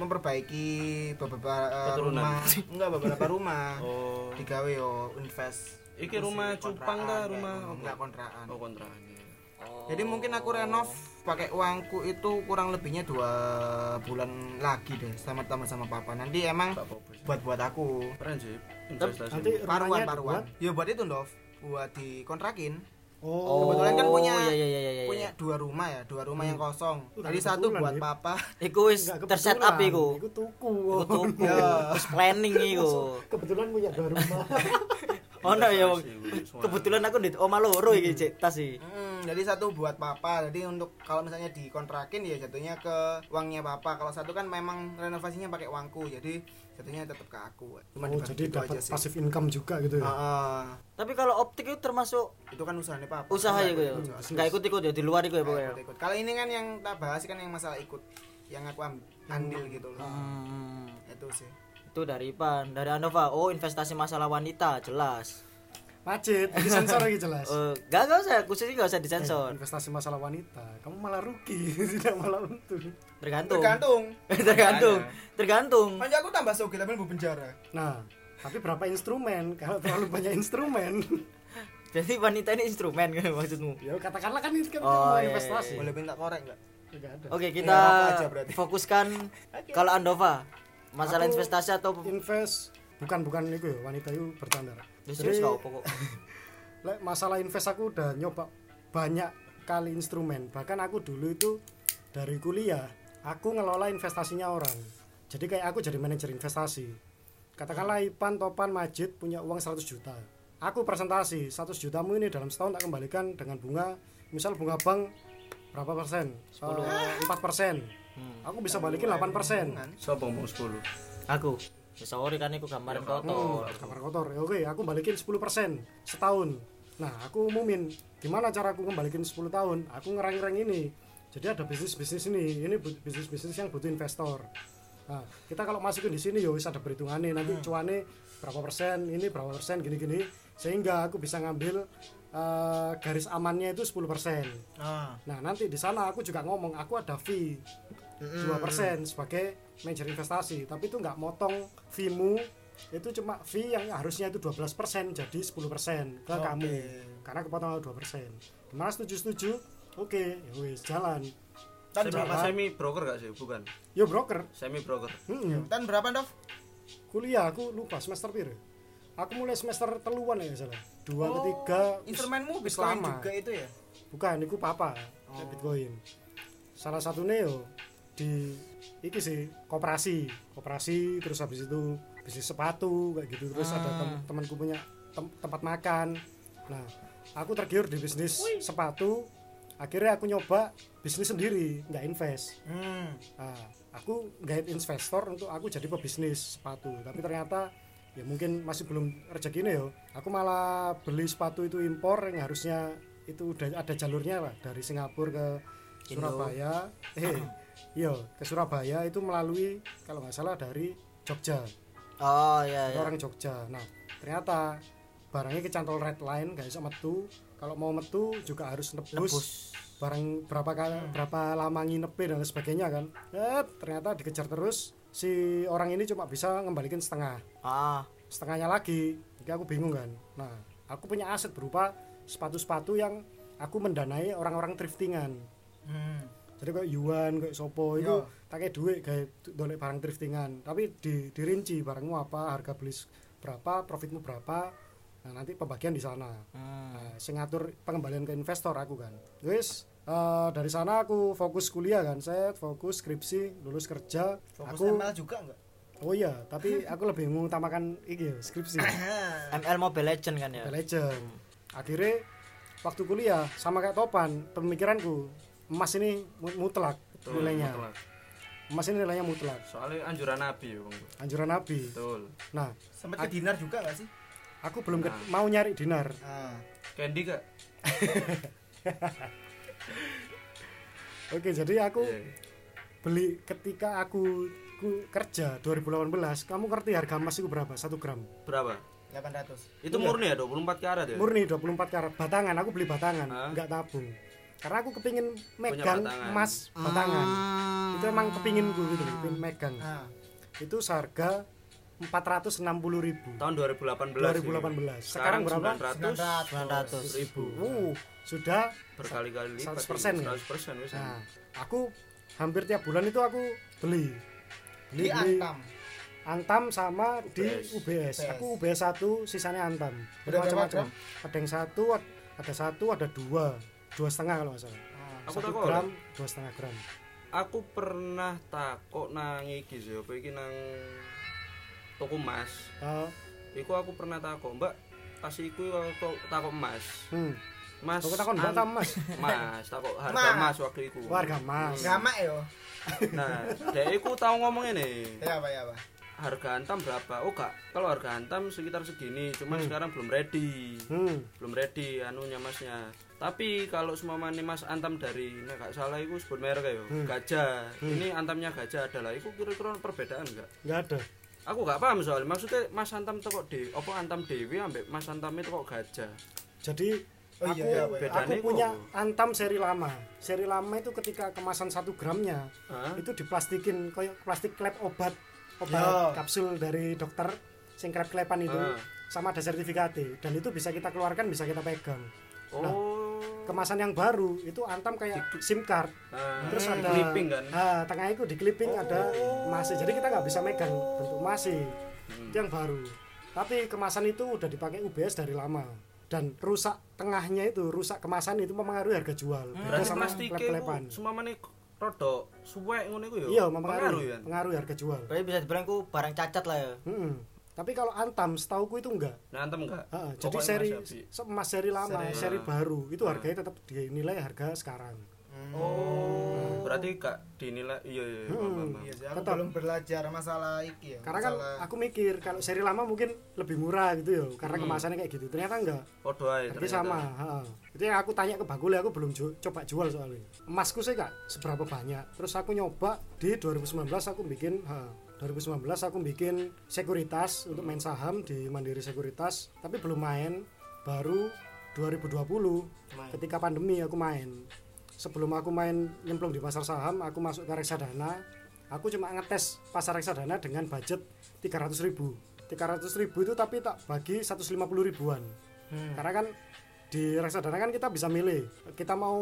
memperbaiki beberapa Keturunan. rumah, enggak beberapa rumah. Oh. Digawe yo invest. Iki rumah cupang ta rumah enggak kontrakan. Oh kontrakan. Oh. Jadi mungkin aku renov pakai uangku itu kurang lebihnya dua bulan lagi deh sama teman sama papa. Nanti emang buat-buat aku. Prinsip investasi. Nanti paruan-paruan. Ya buat itu, Dov. Buat dikontrakin. Oh. Kebetulan kan punya oh, iya, iya, iya. punya dua rumah ya, dua rumah hmm. yang kosong. Jadi satu buat papa. Iku wis terset up iku. Iku tuku. Iku tuku. Wis planning iku. Kebetulan punya dua rumah. Oh no ya, kebetulan aku di omah loro iki cek tas iki. Hmm, jadi satu buat papa. Jadi untuk kalau misalnya dikontrakin ya jatuhnya ke uangnya papa. Kalau satu kan memang renovasinya pakai uangku. Jadi jatuhnya tetap ke aku. Cuma oh, jadi dapat passive income juga gitu ya. Uh, Tapi kalau optik itu termasuk itu kan usahanya papa. Usaha ya gue. Enggak ikut-ikut ya di luar iku ya pokoknya. Kalau ini kan yang tak bahas kan yang masalah ikut yang aku ambil hmm. gitu loh. Hmm. Itu sih. Itu dari Pan, dari Anova. Oh, investasi masalah wanita, jelas. Macet, disensor lagi jelas. Eh, enggak enggak usah, khususnya enggak usah disensor. Eh, investasi masalah wanita, kamu malah rugi, tidak malah untung. Tergantung. Tergantung. tergantung. Tergantung. Panjang aku tambah sugih tapi mau penjara. Nah, tapi berapa instrumen? Kalau terlalu banyak instrumen. Jadi wanita ini instrumen kan maksudmu? Ya katakanlah kan ini kan oh, investasi. Iya, iya. Boleh minta korek enggak? Enggak ada. Oke, kita ya, fokuskan okay. Kalau Anova masalah aku investasi atau invest bukan bukan itu ya wanita itu bercanda. Jadi masalah invest aku udah nyoba banyak kali instrumen. Bahkan aku dulu itu dari kuliah aku ngelola investasinya orang. Jadi kayak aku jadi manajer investasi. Katakanlah Ipan, Topan, Majid punya uang seratus juta. Aku presentasi seratus jutamu ini dalam setahun tak kembalikan dengan bunga. Misal bunga bank berapa persen? empat persen. Hmm. Aku bisa balikin delapan persen. Sopo mau sepuluh. Aku. Ya sorry kan iku gambar kotor. Gambar kotor. Ya oke, aku balikin sepuluh persen setahun. Nah, aku umumin gimana cara aku ngembalikin sepuluh tahun? Aku ngerang-ngerang ini. Jadi ada bisnis-bisnis ini. Ini bisnis-bisnis yang butuh investor. Nah, kita kalau masukin di sini ya wis ada perhitungannya. Nanti cuane berapa persen, ini berapa persen gini-gini sehingga aku bisa ngambil Uh, garis amannya itu sepuluh persen. Ah. Nah, nanti di sana aku juga ngomong aku ada fee dua persen sebagai manajer investasi, tapi itu enggak motong fee-mu. Itu cuma fee yang harusnya itu dua belas persen jadi sepuluh persen ke okay. kamu. Karena kepotong dua persen. Gimana setuju-setuju? Oke, okay, wis jalan. Tan berapa semi broker enggak sih? Bukan. Ya broker, semi broker. Heeh. Mm-hmm. Tan berapa, Dov? Kuliah aku lupa semester piro. Aku mulai semester teluan ya salah dua oh, ketiga instrumenmu Bitcoin juga itu ya bukan itu papa oh. Bitcoin salah satu neo di iki sih koperasi koperasi terus habis itu bisnis sepatu kayak gitu terus ah. ada tem- temanku punya tem- tempat makan. Nah aku tergiur di bisnis Ui. sepatu akhirnya aku nyoba bisnis sendiri nggak invest. hmm. Nah, aku guide investor untuk aku jadi pebisnis sepatu tapi ternyata ya mungkin masih belum rezekinya yo. Aku malah beli sepatu itu impor yang harusnya itu udah ada jalurnya lah dari Singapura ke Surabaya. Eh, yo ke Surabaya itu melalui kalau nggak salah dari Jogja. Oh iya. Iya. Orang Jogja. Nah ternyata barangnya kecantol red line nggak bisa metu. Kalau mau metu juga harus nebus. nebus. Barang berapa kali hmm. berapa lama nginepin dan sebagainya kan. Eh, ternyata dikejar terus. Si orang ini cuma bisa ngembalikin setengah ah. Setengahnya lagi jadi aku bingung kan. Nah aku punya aset berupa sepatu-sepatu yang aku mendanai orang-orang thriftingan. hmm. Jadi kayak Yuan, kayak Sopo Yo. Itu tak kayak duit, kayak dolek barang thriftingan tapi di, dirinci barangmu apa, harga beli berapa, profitmu berapa. Nah nanti pembagian di sana. hmm. Nah, ngatur pengembalian ke investor aku kan. Terus Uh, dari sana aku fokus kuliah kan, saya fokus skripsi, lulus kerja. Fokus aku M L juga enggak? Oh iya, tapi aku lebih mengutamakan iki skripsi. M L Mobile Legend kan ya. Mobile Legend. Akhirnya waktu kuliah sama kayak Topan, pemikiranku emas ini mutlak betul, nilainya. Mutlak. Emas ini nilainya mutlak. Soalnya anjuran Nabi, Bang. Anjuran Nabi. Betul. Nah, sempat ke dinar juga enggak sih? Aku belum nah. ke- mau nyari dinar. Nah. Candy enggak? Oke, jadi aku yeah. beli ketika aku, aku kerja dua ribu delapan belas. Kamu ngerti harga emas itu berapa? satu gram. Berapa? delapan ratus. Itu murni ya dua puluh empat karat ya? Murni dua puluh empat karat, batangan. Aku beli batangan, ah? Enggak tabung. Karena aku kepingin megang batangan. Emas batangan. Ah. Itu emang kepingin gue gitu, kepingin megang. Ah. Itu seharga empat ratus enam puluh ribu. Tahun dua ribu delapan belas. dua ribu delapan belas. Sekarang berapa? sembilan ratus ribu. Uh, sudah berkali-kali lipat. seratus persen. seratus persen wis. Nah, aku hampir tiap bulan itu aku beli. Beli, beli Antam. Antam sama U B S. Di U B S. U B S. Aku U B S satu, sisanya Antam. Macam-macam. Ada yang satu, ada satu, ada dua. Dua setengah kalau nggak salah. Aku satu gram, dua setengah gram. Aku pernah takok nang iki sih, apa iki nang toko emas. Heeh. Uh. Iku aku pernah takok, Mbak, pas iku aku takok emas. Hmm. Mas. Aku takon bata emas. Mas, takok harga emas waktu iku. Harga emas. Gamak yo. Nah, dhek iku tau ngomong ngene. Ya, Pak, ya, Pak. Harga Antam berapa? Oh, Kak, kalau harga Antam sekitar segini, cuman hmm. sekarang belum ready. Hmm. Belum ready anunya Masnya. Tapi kalau semua mani Mas Antam dari nah gak salah itu sebut merek ya. Hmm. Gajah. Hmm. Ini Antamnya Gajah adalah itu kira-kira perbedaan enggak? Enggak ada. Aku gak paham soalnya. Maksudnya Mas Antam itu kok di apa Antam Dewi ambek Mas Antam itu kok Gajah. Jadi oh aku, iya, iya, aku punya kok. Antam seri lama. Seri lama itu ketika kemasan satu gramnya huh? itu diplastikin kayak plastik klep obat obat yo. Kapsul dari dokter sing klep-klepan itu huh? sama ada sertifikatnya dan itu bisa kita keluarkan, bisa kita pegang. Oh. Nah, kemasan yang baru itu Antam kayak di, SIM card, uh, terus ada clipping kan? Uh, tengah itu di clipping oh. ada masih, jadi kita nggak bisa megang bentuk masih hmm. itu yang baru. Tapi kemasan itu udah dipakai U B S dari lama dan rusak tengahnya itu, rusak kemasan itu mempengaruhi harga jual. Hmm. Berarti plastiknya klep-klepan. Semua manik rodok, suwek ngono itu ya? Iya, mempengaruhi kan? Pengaruhi harga jual. Berarti bisa dibilang itu barang cacat lah ya. Hmm. Tapi kalau Antam setauku itu enggak. Nah, Antam enggak. Heeh, jadi seri emas seri lama, seri, seri baru itu nah. harganya tetap dinilai harga sekarang. Hmm. Oh, nah. berarti enggak dinilai iya iya. Hmm. Iya, aku tetap. Belum belajar masalah iki ya. Karena masalah... kan aku mikir kalau seri lama mungkin lebih murah gitu ya, karena hmm. kemasannya kayak gitu. Ternyata enggak. Podo ae. Tapi sama, heeh. Itu yang aku tanya ke Bagul, aku belum ju- coba jual soalnya. Emasku sih enggak seberapa banyak. Terus aku nyoba di dua ribu sembilan belas aku bikin ha. dua ribu sembilan belas aku bikin sekuritas hmm. untuk main saham di Mandiri Sekuritas, tapi belum main. Baru dua ribu dua puluh main. Ketika pandemi aku main. Sebelum aku main nyemplung di pasar saham, aku masuk ke reksadana. Aku cuma ngetes pasar reksadana dengan budget tiga ratus ribu. tiga ratus ribu itu tapi tak bagi seratus lima puluh ribuan. Hmm. Karena kan di reksadana kan kita bisa milih kita mau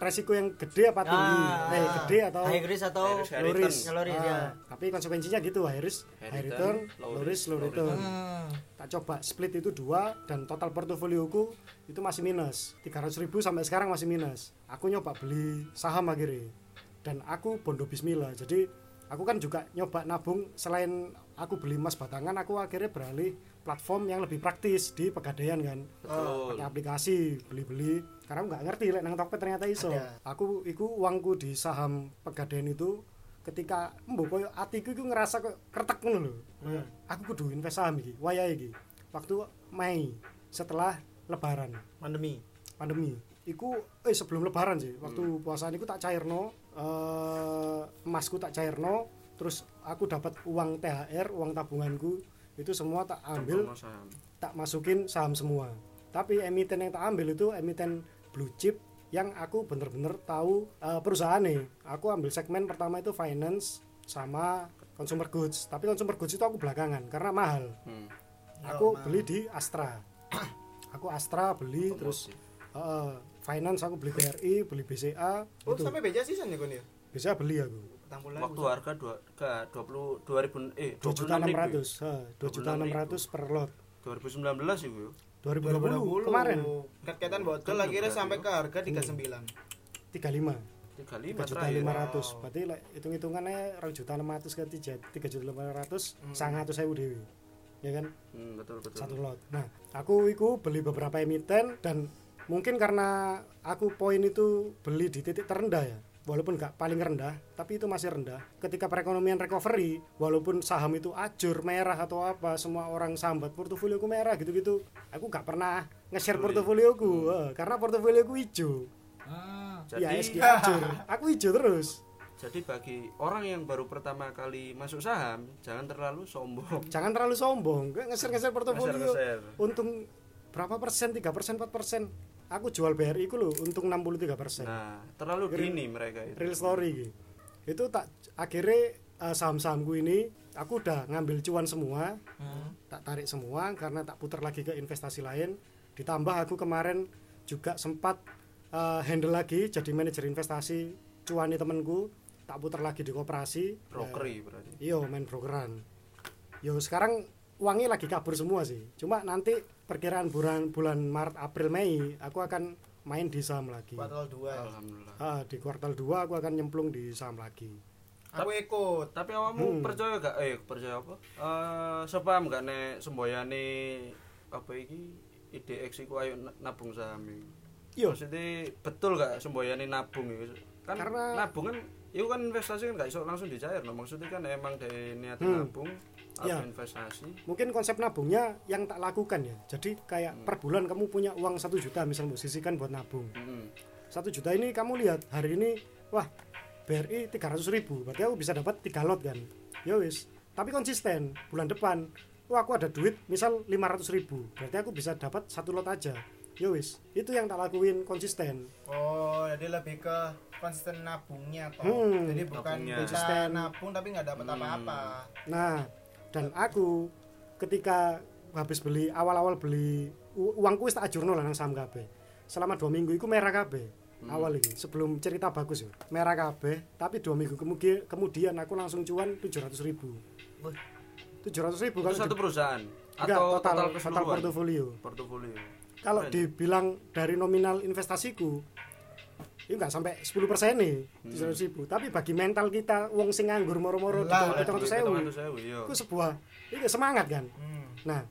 resiko yang gede apa tinggi ah, eh gede atau high risk atau low risk, low risk. Ah, ya. Tapi konsekuensinya gitu high risk high return, low risk low return. Hmm. Tak coba split itu dua dan total portofolioku itu masih minus tiga ratus ribu sampai sekarang masih minus. Aku nyoba beli saham akhirnya dan aku bondo bismillah. Jadi aku kan juga nyoba nabung selain aku beli emas batangan, aku akhirnya beralih platform yang lebih praktis di Pegadaian kan. Oh. Pakai aplikasi beli-beli. Karena aku nggak ngerti lek nang Tokped ternyata iso. Ada. Aku iku uangku di saham Pegadaian itu ketika embo koyo atiku iku ngerasa koyo kretek ngono lho. Hmm. Aku kudu invest saham iki, wayahe iki. Waktu Mei setelah lebaran, pandemi. Pandemi. Iku eh sebelum lebaran sih, waktu hmm. puasaan iku tak cairno, eh emasku tak cairno, terus aku dapat uang T H R, uang tabunganku. Itu semua tak ambil, tak masukin saham semua. Tapi emiten yang tak ambil itu emiten blue chip yang aku bener-bener tahu uh, perusahaannya. Aku ambil segmen pertama itu finance sama consumer goods. Tapi consumer goods itu aku belakangan karena mahal. Hmm. Aku oh, beli di Astra. Aku Astra beli, terus uh, finance aku beli B R I, beli B C A. Oh gitu. Sampai B C A sisan ya kon ya? B C A beli aku. Waktu usah. Harga dua, ke dua puluh, dua ribu, eh, dua juta enam ratus ribu. dua juta enam ratus ribu per lot. dua ribu sembilan belas Ibu. dua ribu dua puluh kemarin. Ket-ketan botol akhirnya sampai ke harga tiga puluh sembilan. tiga puluh lima. tiga puluh lima juta lima ratus ribu. Berarti like, hitung-hitungannya dua juta enam ratus ribu ke tiga juta lima ratus ribu, seratus ribu dhewe. Ya kan? Hmm, betul betul. Satu lot. Nah, aku iku beli beberapa emiten dan mungkin karena aku poin itu beli di titik terendah ya. Walaupun gak paling rendah, tapi itu masih rendah. Ketika perekonomian recovery, walaupun saham itu ajur, merah atau apa, semua orang sambat, portofolioku merah gitu-gitu. Aku gak pernah nge-share portofolioku, hmm. karena portofolioku hijau. Ah, ya, jadi... S G ajur, aku hijau terus. Jadi bagi orang yang baru pertama kali masuk saham, jangan terlalu sombong. Jangan terlalu sombong, ngeser-ngeser portofolio. Untung berapa persen, tiga persen, empat persen. Aku jual B R I ku loh, untung enam puluh tiga persen. Nah, terlalu dini mereka itu. Real story gitu. Itu tak akhirnya uh, saham-sahamku ini aku udah ngambil cuan semua, hmm. tak tarik semua karena tak putar lagi ke investasi lain. Ditambah aku kemarin juga sempat uh, handle lagi jadi manajer investasi cuani temenku. Tak putar lagi di koperasi brokeri ya, berarti. Iya, main brokeran. Yo sekarang uangnya lagi kabur semua sih. Cuma nanti perkiraan bulan bulan Maret, April, Mei aku akan main di saham lagi. Kuartal dua. Alhamdulillah. Ah, di kuartal dua aku akan nyemplung di saham lagi. Aku ikut, tapi awakmu hmm. percaya gak? Eh, percaya apa? Eh, uh, sepaham gak nek semboyane apa iki I D X iku ayo nabung saham iki. Yo, maksudnya betul gak semboyane nabung iki? Kan karena nabung kan itu kan investasi kan gak iso langsung dicair, no? Maksudnya kan emang dari niat hmm. nabung atau ya. Investasi. Mungkin konsep nabungnya yang tak lakukan ya. Jadi kayak hmm. per bulan kamu punya uang satu juta misal mau sisihkan buat nabung. Hmm. satu juta ini kamu lihat hari ini, wah B R I tiga ratus ribu, berarti aku bisa dapat tiga lot kan. Ya wis. Tapi konsisten, bulan depan, wah aku ada duit misal lima ratus ribu, berarti aku bisa dapat satu lot aja. Ya wis, itu yang tak lakuin konsisten. Oh, jadi lebih ke konsisten nabungnya toh. Hmm, jadi bukan konsisten nabung tapi nggak dapat hmm. apa-apa. Nah, dan aku ketika habis beli awal-awal beli u- uangku wis tak ajurno lah nang saham kabeh. Selama dua minggu iku merah kabeh. Hmm. Awal iki sebelum cerita bagus yo. Merah kabeh, tapi dua minggu kemudian kemudian aku langsung cuan tujuh ratus ribu. Wah. tujuh ratus ribu kan satu perusahaan enggak, atau total total, total portofolio. Portofolio. Kalau dibilang dari nominal investasiku itu nggak sampai sepuluh persen nih tujuh ratus ribu, tapi bagi mental kita wong sing nganggur moro-moro di tujuh ratus ribu itu sebuah itu semangat kan. hmm. Nah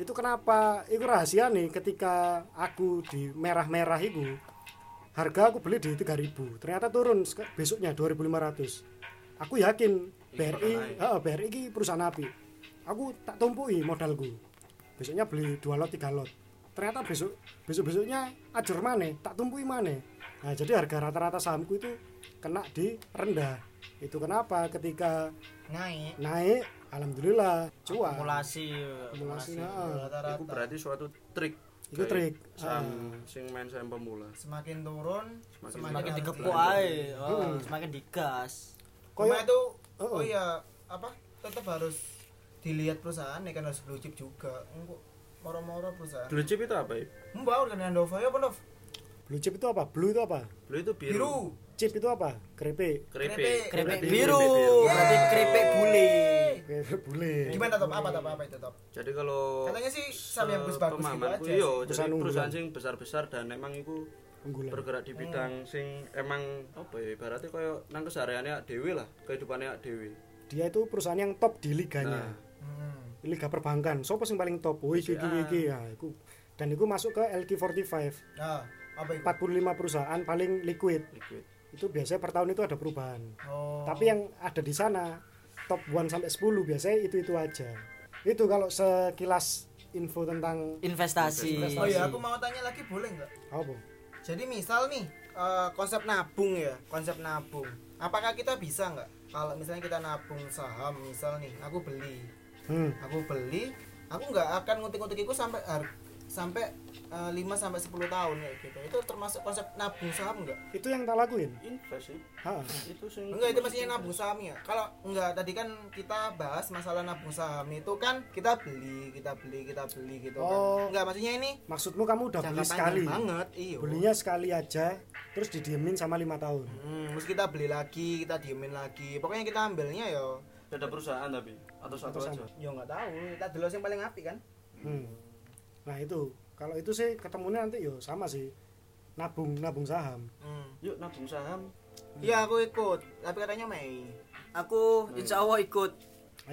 itu kenapa itu rahasia nih, ketika aku di merah-merah itu harga aku beli di tiga ribu ternyata turun besoknya dua ribu lima ratus. Aku yakin B R I heeh B R I iki perusahaan api, aku tak tumpuki modalku besoknya beli dua lot tiga lot. Ternyata besok besok-besoknya ajur maneh, tak tumpui maneh. Nah, jadi harga rata-rata sahamku itu kena di rendah. Itu kenapa ketika naik naik alhamdulillah cuan. Akumulasi akumulasi. Itu berarti suatu trik. Itu trik saham uh. sing main saham pemula. Semakin turun, semakin, semakin digepuk ae, oh, hmm. semakin digas. Koyo itu oh iya apa? Tetap harus dilihat perusahaan ya, kan harus blue chip juga. Moro-moro perusahaan. Blue chip itu apa, Ip? Mbak, udah Nandova, ya apa, Nov? Blue chip itu apa? Blue itu apa? Blue itu biru. Biru. Chip itu apa? Krepe. Krepe. Krepe biru. Berarti krepe bule. Krepe bule. Gimana, Top? Apa, Top? Apa itu, Top? Jadi kalau katanya sih saham yang bagus-bagus gitu aja. Iya, jadi perusahaan sing besar-besar dan emang itu bergerak di bidang hmm. sing emang apa ya? Ibaratnya koyo nang kesareane dhewe lah, kehidupannya dhewe. Dia itu perusahaan yang top di liganya. Nah. Hmm. Liga perbankan, sopo sing paling top, wih iki iki ya, iku dan iku masuk ke L Q empat puluh lima. Nah, apa itu? empat puluh lima perusahaan paling liquid. Liquid. Itu biasanya per tahun itu ada perubahan. Oh. Tapi yang ada di sana top satu sampai sepuluh biasanya itu-itu aja. Itu kalau sekilas info tentang investasi. investasi. Oh iya, aku mau tanya lagi boleh enggak? Apa? Jadi misal nih uh, konsep nabung ya, konsep nabung. Apakah kita bisa enggak kalau misalnya kita nabung saham misal nih, aku beli Hmm. aku beli, aku nggak akan ngutik-ngutik itu sampai har- sampai uh, lima sampai sepuluh tahun ya gitu. Itu termasuk konsep nabung saham nggak? Itu yang tak lakuin. Investasi. Hah. Itu sih. Enggak, itu maksudnya nabung saham ya. Kalau nggak, tadi kan kita bahas masalah nabung saham itu kan kita beli, kita beli, kita beli gitu kan. Oh. Enggak, maksudnya ini maksudmu kamu udah beli sekali. Banget, iyo. Belinya sekali aja, terus didiemin sama lima tahun. Hmm, terus kita beli lagi, kita diemin lagi. Pokoknya kita ambilnya yo ada perusahaan tapi atau satu atau aja? Ya nggak tahu, kita delok yang paling apik kan. Hmm. Nah itu, kalau itu sih ketemunya nanti yo sama sih, nabung nabung saham. Hmm. Yuk nabung saham. Iya hmm. aku ikut, tapi katanya Mei. Aku hmm. insya Allah ikut.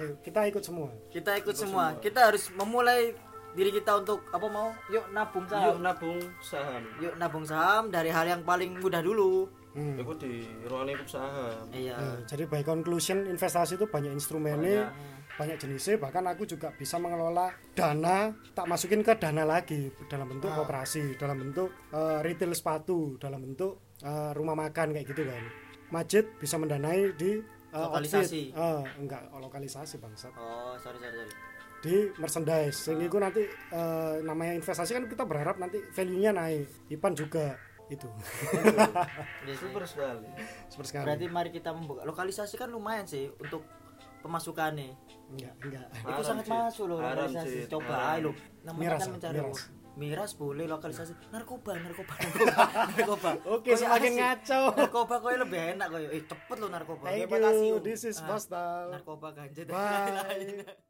Ayo kita ikut semua. Kita ikut, ikut semua. semua. Kita harus memulai diri kita untuk apa mau? Yuk nabung saham. Yuk nabung saham. Yuk nabung saham dari hal yang paling mudah dulu. Hmm. Aku di ruang lingkup saham. Iya. Nah, jadi by conclusion investasi itu banyak instrumennya, banyak. banyak jenisnya. Bahkan aku juga bisa mengelola dana, tak masukin ke dana lagi dalam bentuk ah. koperasi, dalam bentuk uh, retail sepatu, dalam bentuk uh, rumah makan kayak gitu kan. masjid bisa mendanai di uh, lokalisasi. Uh, enggak lokalisasi bangsat. Oh, sorry sorry sorry. Di merchandise. Sing iku nanti uh, namanya investasi kan kita berharap nanti value-nya naik. Ipan juga itu. Super sekali. Super sekali. Berarti mari kita membuka lokalisasi kan lumayan sih untuk pemasukannya. Enggak, enggak. Itu haram sangat masuk loh lokalisasi. Haram coba ayo lo. Namanya kan mencari miras. miras boleh lokalisasi. Narkoba, narkoba, narkoba. narkoba. Oke, okay, semakin asik. Ngaco. Narkoba koyo lebih enak koyo. Eh, cepet lo narkoba. Terima kasih. This is Posdal. Narkoba ganja dan lain-lain.